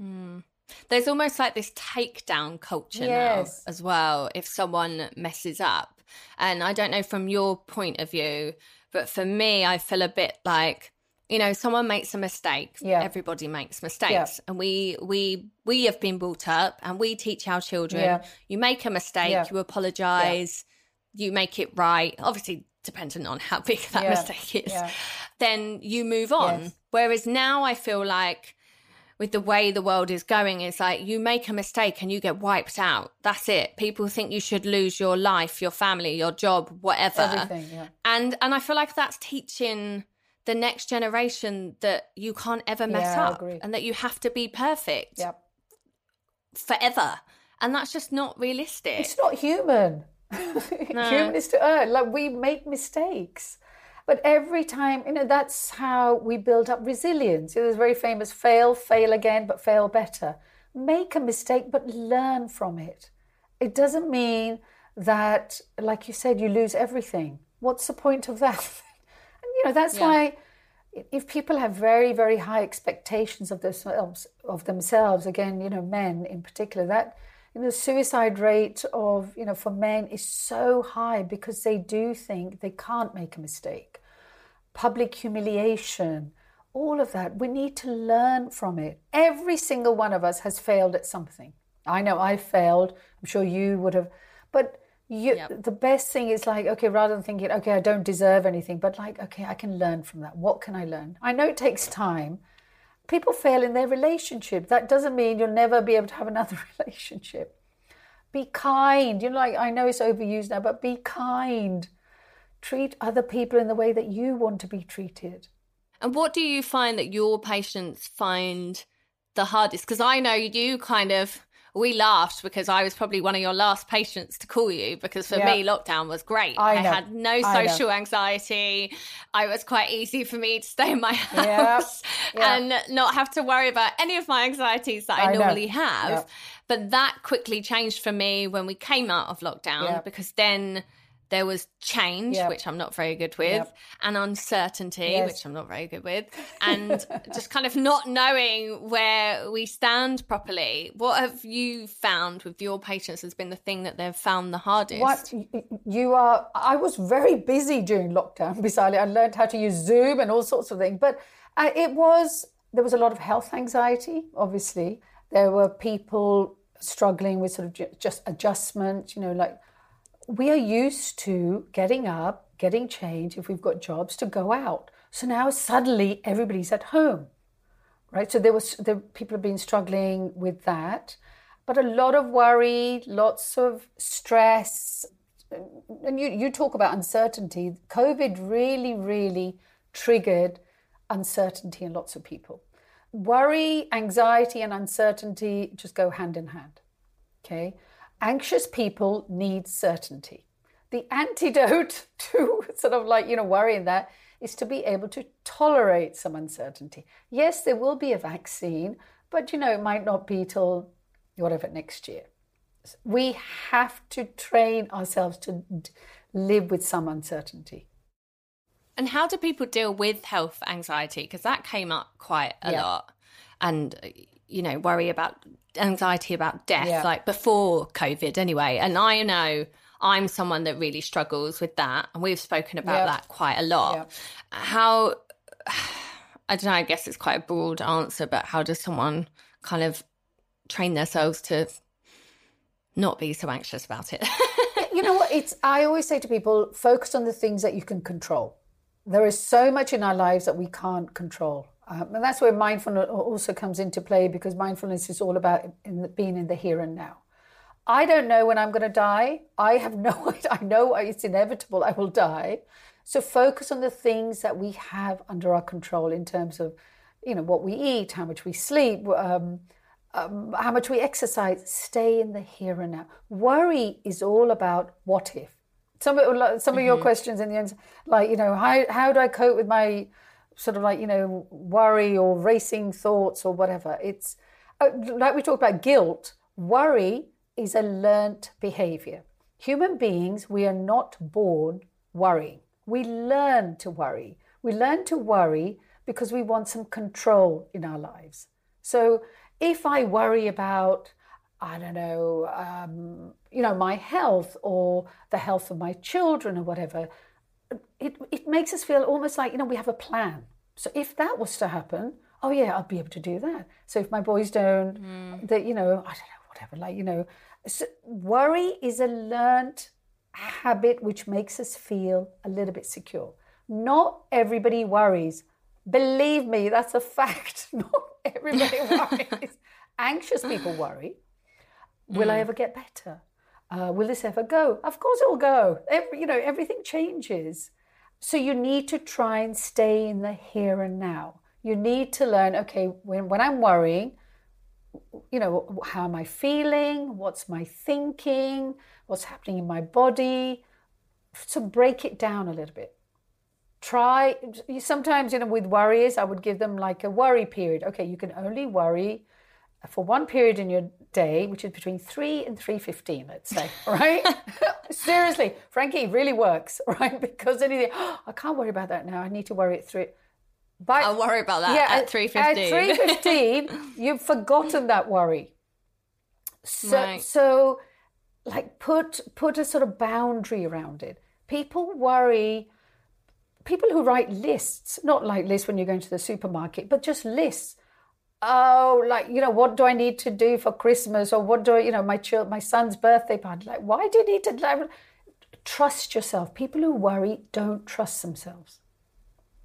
Mm. There's almost like this takedown culture yes. now as well, if someone messes up. And I don't know from your point of view, but for me, I feel a bit like, you know, someone makes a mistake. Yeah. Everybody makes mistakes. Yeah. And we we we have been brought up, and we teach our children, yeah. you make a mistake, yeah. you apologise, yeah. you make it right. Obviously, dependent on how big that yeah. mistake is. Yeah. Then you move on. Yes. Whereas now I feel like, with the way the world is going, it's like you make a mistake and you get wiped out. That's it. People think you should lose your life, your family, your job, whatever. Everything, yeah. And and I feel like that's teaching the next generation that you can't ever mess yeah, up, and that you have to be perfect yep. forever. And that's just not realistic. It's not human. No. Human is to earn. Like, we make mistakes. But every time, you know, that's how we build up resilience. You know, there's very famous fail, fail again, but fail better. Make a mistake, but learn from it. It doesn't mean that, like you said, you lose everything. What's the point of that? And, you know, that's yeah. why if people have very, very high expectations of themselves, of themselves, again, you know, men in particular, that, you know, the suicide rate of, you know, for men is so high because they do think they can't make a mistake. Public humiliation, all of that. We need to learn from it. Every single one of us has failed at something. I know I failed. I'm sure you would have. But you, yep. the best thing is like, okay, rather than thinking, okay, I don't deserve anything, but like, okay, I can learn from that. What can I learn? I know it takes time. People fail in their relationship. That doesn't mean you'll never be able to have another relationship. Be kind. You know, like, I know it's overused now, but be kind. Treat other people in the way that you want to be treated. And what do you find that your patients find the hardest? Because I know you kind of, we laughed because I was probably one of your last patients to call you, because for yeah. me, lockdown was great. I, I had no social I anxiety. I was quite easy for me to stay in my house yeah. Yeah. and not have to worry about any of my anxieties that I, I normally know. have. Yeah. But that quickly changed for me when we came out of lockdown yeah. because then there was change, yeah. which I'm not very good with, yeah. and uncertainty, yes. which I'm not very good with, and just kind of not knowing where we stand properly. What have you found with your patients has been the thing that they've found the hardest? What you are, I was very busy during lockdown. Besides, I learned how to use Zoom and all sorts of things. But uh, it was, there was a lot of health anxiety, obviously. There were people struggling with sort of just adjustment, you know, like, we are used to getting up, getting change, if we've got jobs, to go out. So now suddenly everybody's at home, right? So there was the people have been struggling with that, but a lot of worry, lots of stress. And you, you talk about uncertainty. COVID really, really triggered uncertainty in lots of people. Worry, anxiety, and uncertainty just go hand in hand, okay? Anxious people need certainty. The antidote to sort of like, you know, worry in that is to be able to tolerate some uncertainty. Yes, there will be a vaccine, but, you know, it might not be till whatever next year. We have to train ourselves to live with some uncertainty. And how do people deal with health anxiety? Because that came up quite a yeah. lot. And, you know, worry about anxiety about death, yeah. like before COVID anyway. And I know I'm someone that really struggles with that. And we've spoken about yeah. that quite a lot. Yeah. How, I don't know, I guess it's quite a broad answer, but how does someone kind of train themselves to not be so anxious about it? You know what, it's, I always say to people, focus on the things that you can control. There is so much in our lives that we can't control. Um, and that's where mindfulness also comes into play, because mindfulness is all about in the, being in the here and now. I don't know when I'm going to die. I have no idea. I know it's inevitable I will die. So focus on the things that we have under our control in terms of, you know, what we eat, how much we sleep, um, um, how much we exercise. Stay in the here and now. Worry is all about what if. Some of, some of your mm-hmm. questions in the end, like, you know, how, how do I cope with my sort of like, you know, worry or racing thoughts or whatever? It's uh, like we talked about guilt. Worry is a learnt behavior. Human beings, we are not born worrying. We learn to worry. We learn to worry because we want some control in our lives. So if I worry about, I don't know, um, you know, my health or the health of my children or whatever, it it makes us feel almost like, you know, we have a plan. So if that was to happen, oh yeah, I'll be able to do that. So if my boys don't, mm. that, you know, I don't know, whatever, like, you know. So worry is a learnt habit which makes us feel a little bit secure. Not everybody worries. Believe me, that's a fact. Not everybody worries. Anxious people worry. Will mm. I ever get better? Uh, will this ever go? Of course it will go. Every, you know, everything changes. So you need to try and stay in the here and now. You need to learn, okay, when, when I'm worrying, you know, how am I feeling? What's my thinking? What's happening in my body? So break it down a little bit. Try, sometimes, you know, with worries, I would give them like a worry period. Okay, you can only worry for one period in your day, which is between three and three fifteen, let's say, right? Seriously, Frankie, it really works, right? Because then you think, oh, I can't worry about that now. I need to worry it through. But, I'll worry about that yeah, at three fifteen. At three fifteen, you've forgotten that worry. So, right. so like, put put a sort of boundary around it. People worry, people who write lists, not like lists when you're going to the supermarket, but just lists. Oh, like, you know, what do I need to do for Christmas? Or what do I, you know, my child, my son's birthday party. Like, why do you need to like, trust yourself? People who worry don't trust themselves,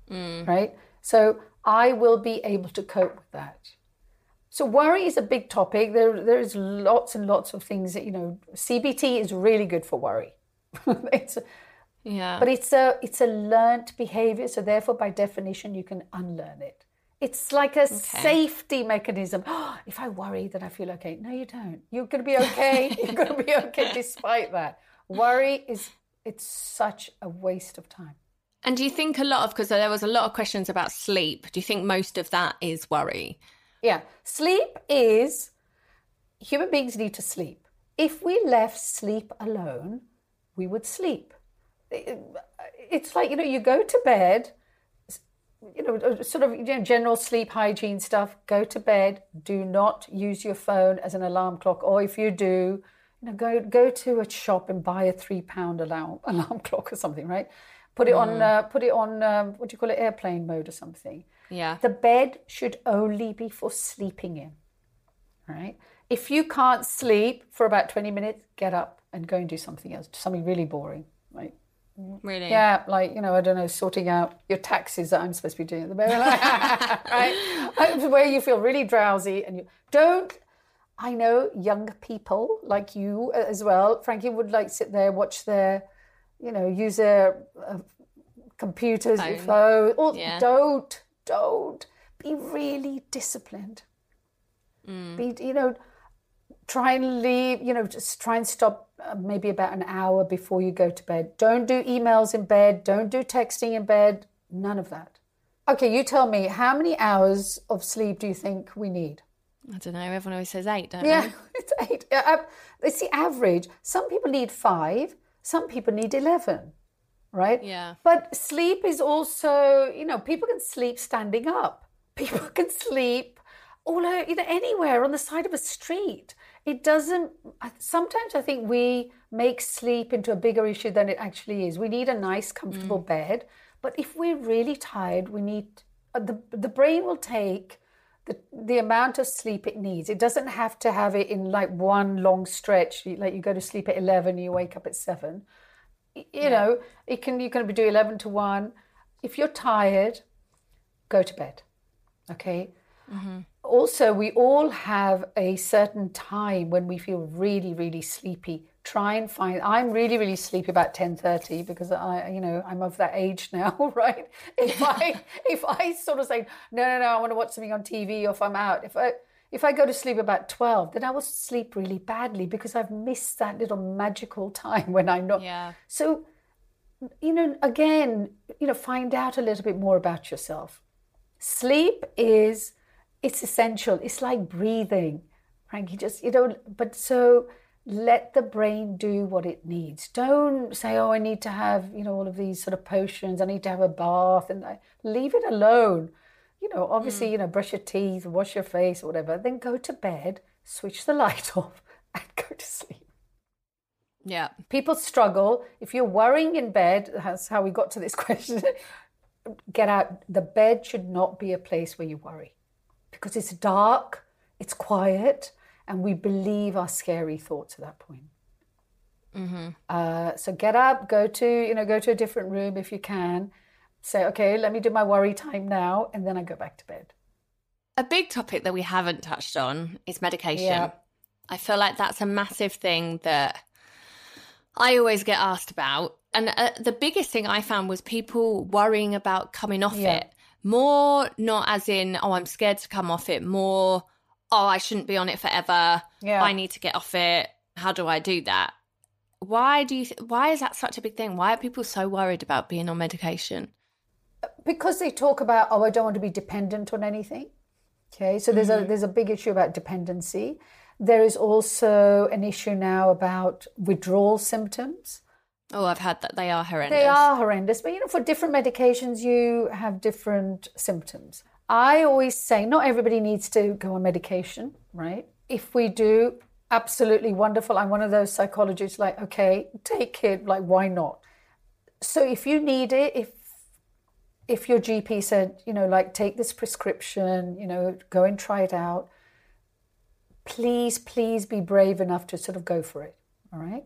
mm. right? So I will be able to cope with that. So worry is a big topic. There, there is lots and lots of things that, you know, C B T is really good for worry. it's, yeah. But it's a, it's a learnt behavior. So therefore, by definition, you can unlearn it. It's like a okay. safety mechanism. Oh, if I worry, then I feel okay. No, you don't. You're going to be okay. You're going to be okay despite that. Worry is, it's such a waste of time. And do you think a lot of, because there was a lot of questions about sleep, do you think most of that is worry? Yeah. Sleep is, human beings need to sleep. If we left sleep alone, we would sleep. It's like, you know, you go to bed, you know, sort of, you know, general sleep hygiene stuff, go to bed, do not use your phone as an alarm clock. Or if you do, you know, go go to a shop and buy a three pound alarm, alarm clock or something, right? Put it on, mm. uh, put it on. Um, what do you call it? Airplane mode or something. Yeah. The bed should only be for sleeping in, right? If you can't sleep for about twenty minutes, get up and go and do something else, something really boring, right? Really? Yeah, like, you know, I don't know, sorting out your taxes that I'm supposed to be doing at the moment, right? Where you feel really drowsy and you don't. I know young people like you as well, Frankie, would like sit there, watch their. You know, use their uh, computers, phone. phone. Oh, yeah. Don't, don't. Be really disciplined. Mm. Be, you know, try and leave, you know, just try and stop uh, maybe about an hour before you go to bed. Don't do emails in bed. Don't do texting in bed. None of that. Okay, you tell me, how many hours of sleep do you think we need? I don't know. Everyone always says eight, don't yeah, they? Yeah, it's eight. Uh, it's the average. Some people need five. Some people need eleven, right? Yeah. But sleep is also, you know, people can sleep standing up. People can sleep all over, you know, anywhere on the side of a street. It doesn't, sometimes I think we make sleep into a bigger issue than it actually is. We need a nice, comfortable mm. bed. But if we're really tired, we need, the, the brain will take the, the amount of sleep it needs. It doesn't have to have it in like one long stretch. Like you go to sleep at eleven, you wake up at seven. You yeah. know, it can you can do eleven to one. If you're tired, go to bed. Okay. Mm-hmm. Also, we all have a certain time when we feel really, really sleepy. Try and find, I'm really, really sleepy about ten thirty because I, you know, I'm of that age now, right? If I, if I sort of say, no, no, no, I want to watch something on T V, or if I'm out, if I, if I go to sleep about twelve, then I will sleep really badly because I've missed that little magical time when I'm not. Yeah. So, you know, again, you know, find out a little bit more about yourself. Sleep is, it's essential. It's like breathing, Frankie, just, you know, but so let the brain do what it needs. Don't say, oh, I need to have, you know, all of these sort of potions. I need to have a bath, and I, leave it alone. You know, obviously, mm. you know, brush your teeth, wash your face, or whatever. Then go to bed, switch the light off, and go to sleep. Yeah. People struggle. If you're worrying in bed, that's how we got to this question. Get out. The bed should not be a place where you worry, because it's dark, it's quiet, and we believe our scary thoughts at that point. Mm-hmm. Uh, so get up, go to, you know, go to a different room if you can. Say, okay, let me do my worry time now, and then I go back to bed. A big topic that we haven't touched on is medication. Yeah. I feel like that's a massive thing that I always get asked about. And uh, the biggest thing I found was people worrying about coming off yeah. it. More not as in, oh, I'm scared to come off it. More, oh, I shouldn't be on it forever. Yeah. I need to get off it. How do I do that? Why do you? Th- why is that such a big thing? Why are people so worried about being on medication? Because they talk about, oh, I don't want to be dependent on anything. Okay, so there's mm-hmm. a there's a big issue about dependency. There is also an issue now about withdrawal symptoms. Oh, I've had that. They are horrendous. They are horrendous. But, you know, for different medications, you have different symptoms. I always say not everybody needs to go on medication, right? If we do, absolutely wonderful. I'm one of those psychologists like, okay, take it. Like, why not? So if you need it, if If your G P said, you know, like, take this prescription, you know, go and try it out, please, please be brave enough to sort of go for it, all right?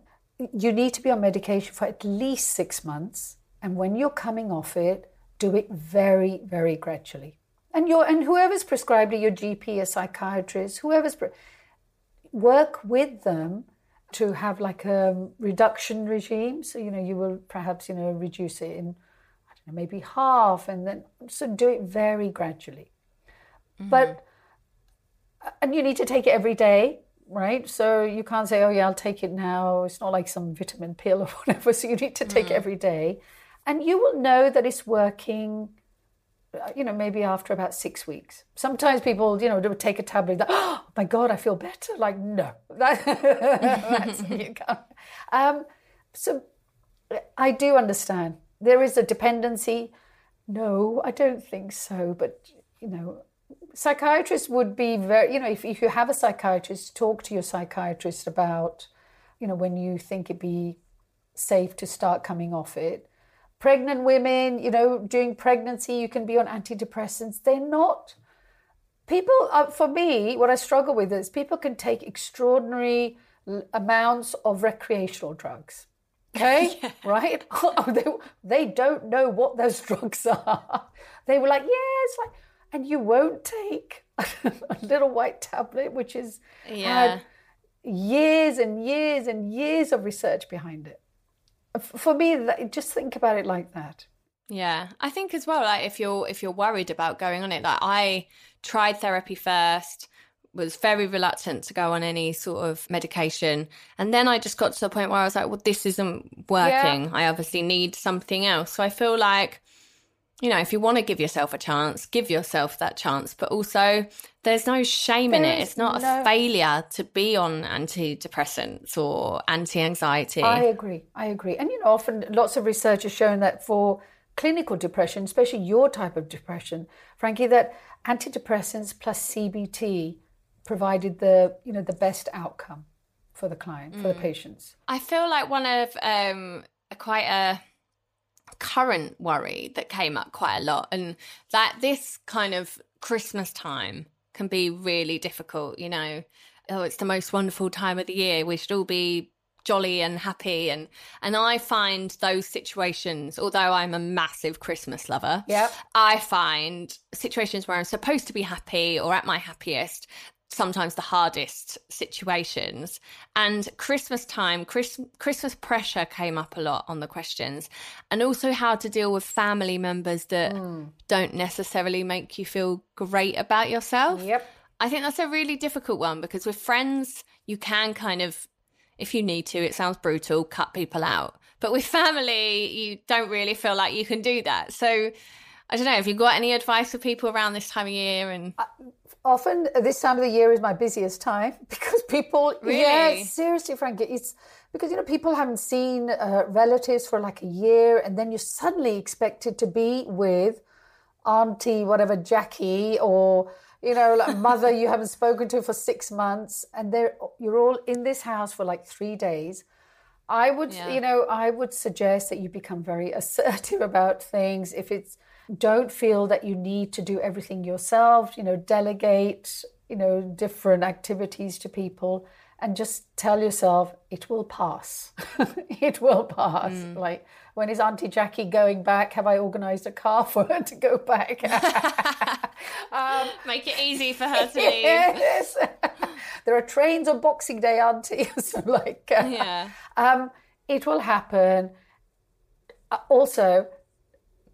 You need to be on medication for at least six months. And when you're coming off it, do it very, very gradually. And you're, and whoever's prescribed it, your G P, a psychiatrist, whoever's, pre- work with them to have like a reduction regime. So, you know, you will perhaps, you know, reduce it in, maybe half, and then so do it very gradually. Mm-hmm. But and you need to take it every day, right? So you can't say, oh yeah, I'll take it now. It's not like some vitamin pill or whatever. So you need to take mm-hmm. it every day, and you will know that it's working. You know, maybe after about six weeks. Sometimes people, you know, do take a tablet. Like, oh my God, I feel better. Like no, that, that's you can't. Um, so I do understand. There is a dependency. No, I don't think so. But, you know, psychiatrists would be very, you know, if, if you have a psychiatrist, talk to your psychiatrist about, you know, when you think it'd be safe to start coming off it. Pregnant women, you know, during pregnancy, you can be on antidepressants. They're not. People, are, for me, what I struggle with is people can take extraordinary amounts of recreational drugs. Okay, yeah. Right? Oh, they, they don't know what those drugs are. They were like, yeah, it's like, and you won't take a little white tablet, which has yeah. had years and years and years of research behind it. For me, just think about it like that. Yeah, I think as well, like if you're if you're worried about going on it, like I tried therapy first, was very reluctant to go on any sort of medication. And then I just got to the point where I was like, well, this isn't working. Yeah. I obviously need something else. So I feel like, you know, if you want to give yourself a chance, give yourself that chance. But also there's no shame there in it. It's not no... a failure to be on antidepressants or anti-anxiety. I agree. I agree. And, you know, often lots of research has shown that for clinical depression, especially your type of depression, Frankie, that antidepressants plus C B T provided the, you know, the best outcome for the client, for mm. the patients. I feel like one of um, a quite a current worry that came up quite a lot, and that this kind of Christmas time can be really difficult, you know. Oh, it's the most wonderful time of the year. We should all be jolly and happy. And, and I find those situations, although I'm a massive Christmas lover, yep. I find situations where I'm supposed to be happy or at my happiest sometimes the hardest situations. And Christmas time, Chris, Christmas pressure came up a lot on the questions, and also how to deal with family members that mm. don't necessarily make you feel great about yourself. Yep. I think that's a really difficult one, because with friends, you can kind of, if you need to, it sounds brutal, cut people out. But with family, you don't really feel like you can do that. So I don't know, have you got any advice for people around this time of year? And uh, often this time of the year is my busiest time, because people, really? yeah, seriously, Frankie, it's because, you know, people haven't seen uh, relatives for like a year, and then you're suddenly expected to be with Auntie, whatever, Jackie, or, you know, like mother you haven't spoken to for six months, and they're you're all in this house for like three days. I would, yeah. you know, I would suggest that you become very assertive about things. If it's Don't feel that you need to do everything yourself, you know, delegate, you know, different activities to people, and just tell yourself, it will pass. It will pass. Mm. Like, when is Auntie Jackie going back? Have I organised a car for her to go back? um, Make it easy for her to leave. Yes. There are trains on Boxing Day, Auntie. So, like, uh, yeah. um, it will happen. Uh, also,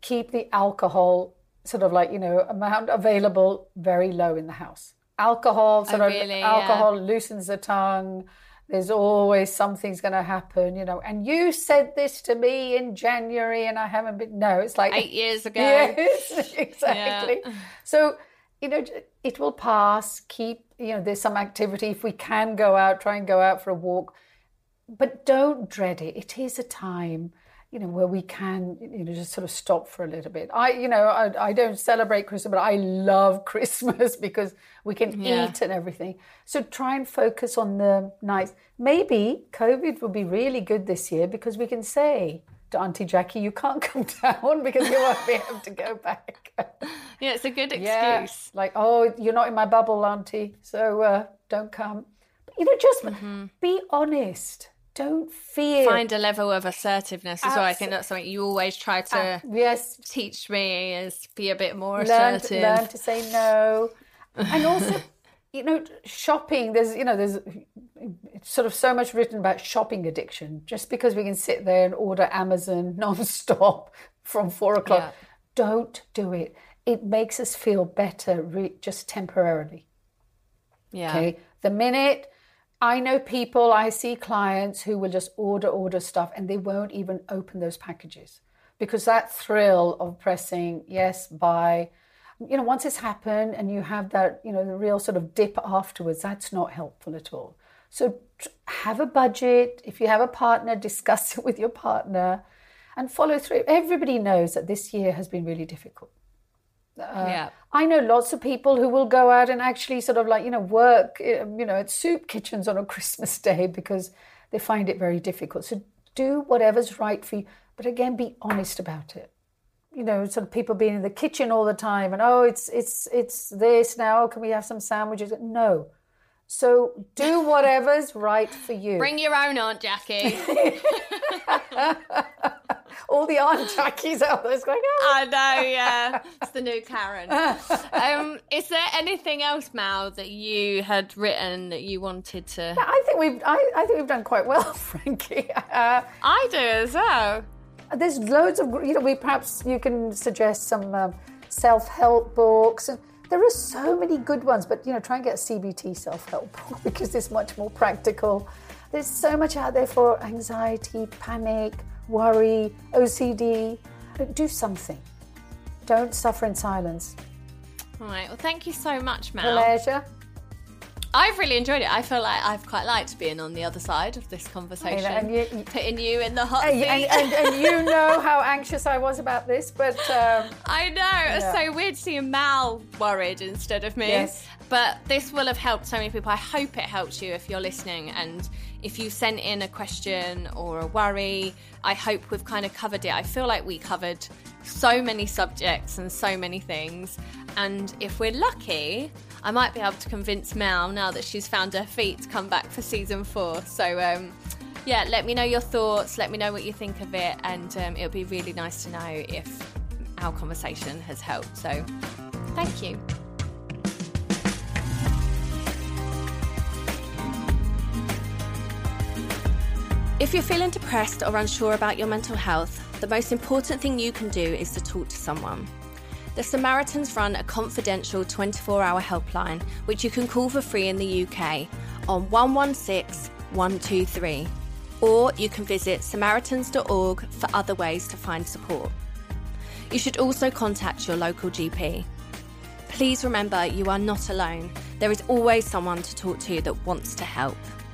keep the alcohol sort of like, you know, amount available very low in the house. Alcohol, sort oh, of really? alcohol yeah. loosens the tongue. There's always something's going to happen, you know. And you said this to me in January and I haven't been, no, it's like. Eight years ago. Yes, exactly. Yeah. So, you know, it will pass. Keep, you know, there's some activity. If we can go out, try and go out for a walk. But don't dread it. It is a time, you know, where we can, you know, just sort of stop for a little bit. I, you know, I, I don't celebrate Christmas, but I love Christmas because we can yeah. eat and everything. So try and focus on the nights. Maybe COVID will be really good this year, because we can say to Auntie Jackie, you can't come down because you won't be able to go back. Yeah, it's a good excuse. Yeah. Like, oh, you're not in my bubble, Auntie, so uh, don't come. But, you know, just mm-hmm. be honest. Don't fear. Find a level of assertiveness as Absol- well. I think that's something you always try to uh, yes. teach me, is be a bit more learn assertive. To, learn to say no. And also, you know, shopping, there's, you know, there's sort of so much written about shopping addiction. Just because we can sit there and order Amazon nonstop from four o'clock, yeah. don't do it. It makes us feel better re- just temporarily. Yeah. Okay. The minute... I know people, I see clients who will just order, order stuff, and they won't even open those packages, because that thrill of pressing yes, buy, you know, once it's happened and you have that, you know, the real sort of dip afterwards, that's not helpful at all. So have a budget. If you have a partner, discuss it with your partner and follow through. Everybody knows that this year has been really difficult. Uh, yeah. I know lots of people who will go out and actually sort of like, you know, work, you know, at soup kitchens on a Christmas day because they find it very difficult. So do whatever's right for you. But again, be honest about it. You know, sort of people being in the kitchen all the time and, oh, it's it's it's this now. Can we have some sandwiches? No. So do whatever's right for you. Bring your own Aunt Jackie. All the Aunt Jackies out there going, oh. I know, yeah. It's the new Karen. um, is there anything else, Mal, that you had written that you wanted to... No, I think we've I, I think we've done quite well, Frankie. Uh, I do as well. There's loads of... You know, we perhaps you can suggest some um, self-help books and... There are so many good ones, but, you know, try and get a C B T self-help because it's much more practical. There's so much out there for anxiety, panic, worry, O C D. But do something. Don't suffer in silence. All right. Well, thank you so much, Mal. Pleasure. I've really enjoyed it. I feel like I've quite liked being on the other side of this conversation, and you, you, putting you in the hot seat. And, and, and you know how anxious I was about this, but... Um, I know. Yeah. It was so weird seeing Mal worried instead of me. Yes. But this will have helped so many people. I hope it helps you if you're listening. And if you sent in a question or a worry, I hope we've kind of covered it. I feel like we covered so many subjects and so many things. And if we're lucky... I might be able to convince Mal now that she's found her feet to come back for season four. So um, yeah, let me know your thoughts, let me know what you think of it, and um, it'll be really nice to know if our conversation has helped. So thank you. If you're feeling depressed or unsure about your mental health, the most important thing you can do is to talk to someone. The Samaritans run a confidential twenty-four hour helpline, which you can call for free in the U K on one one six, one two three, or you can visit samaritans dot org for other ways to find support. You should also contact your local G P. Please remember, you are not alone. There is always someone to talk to that wants to help.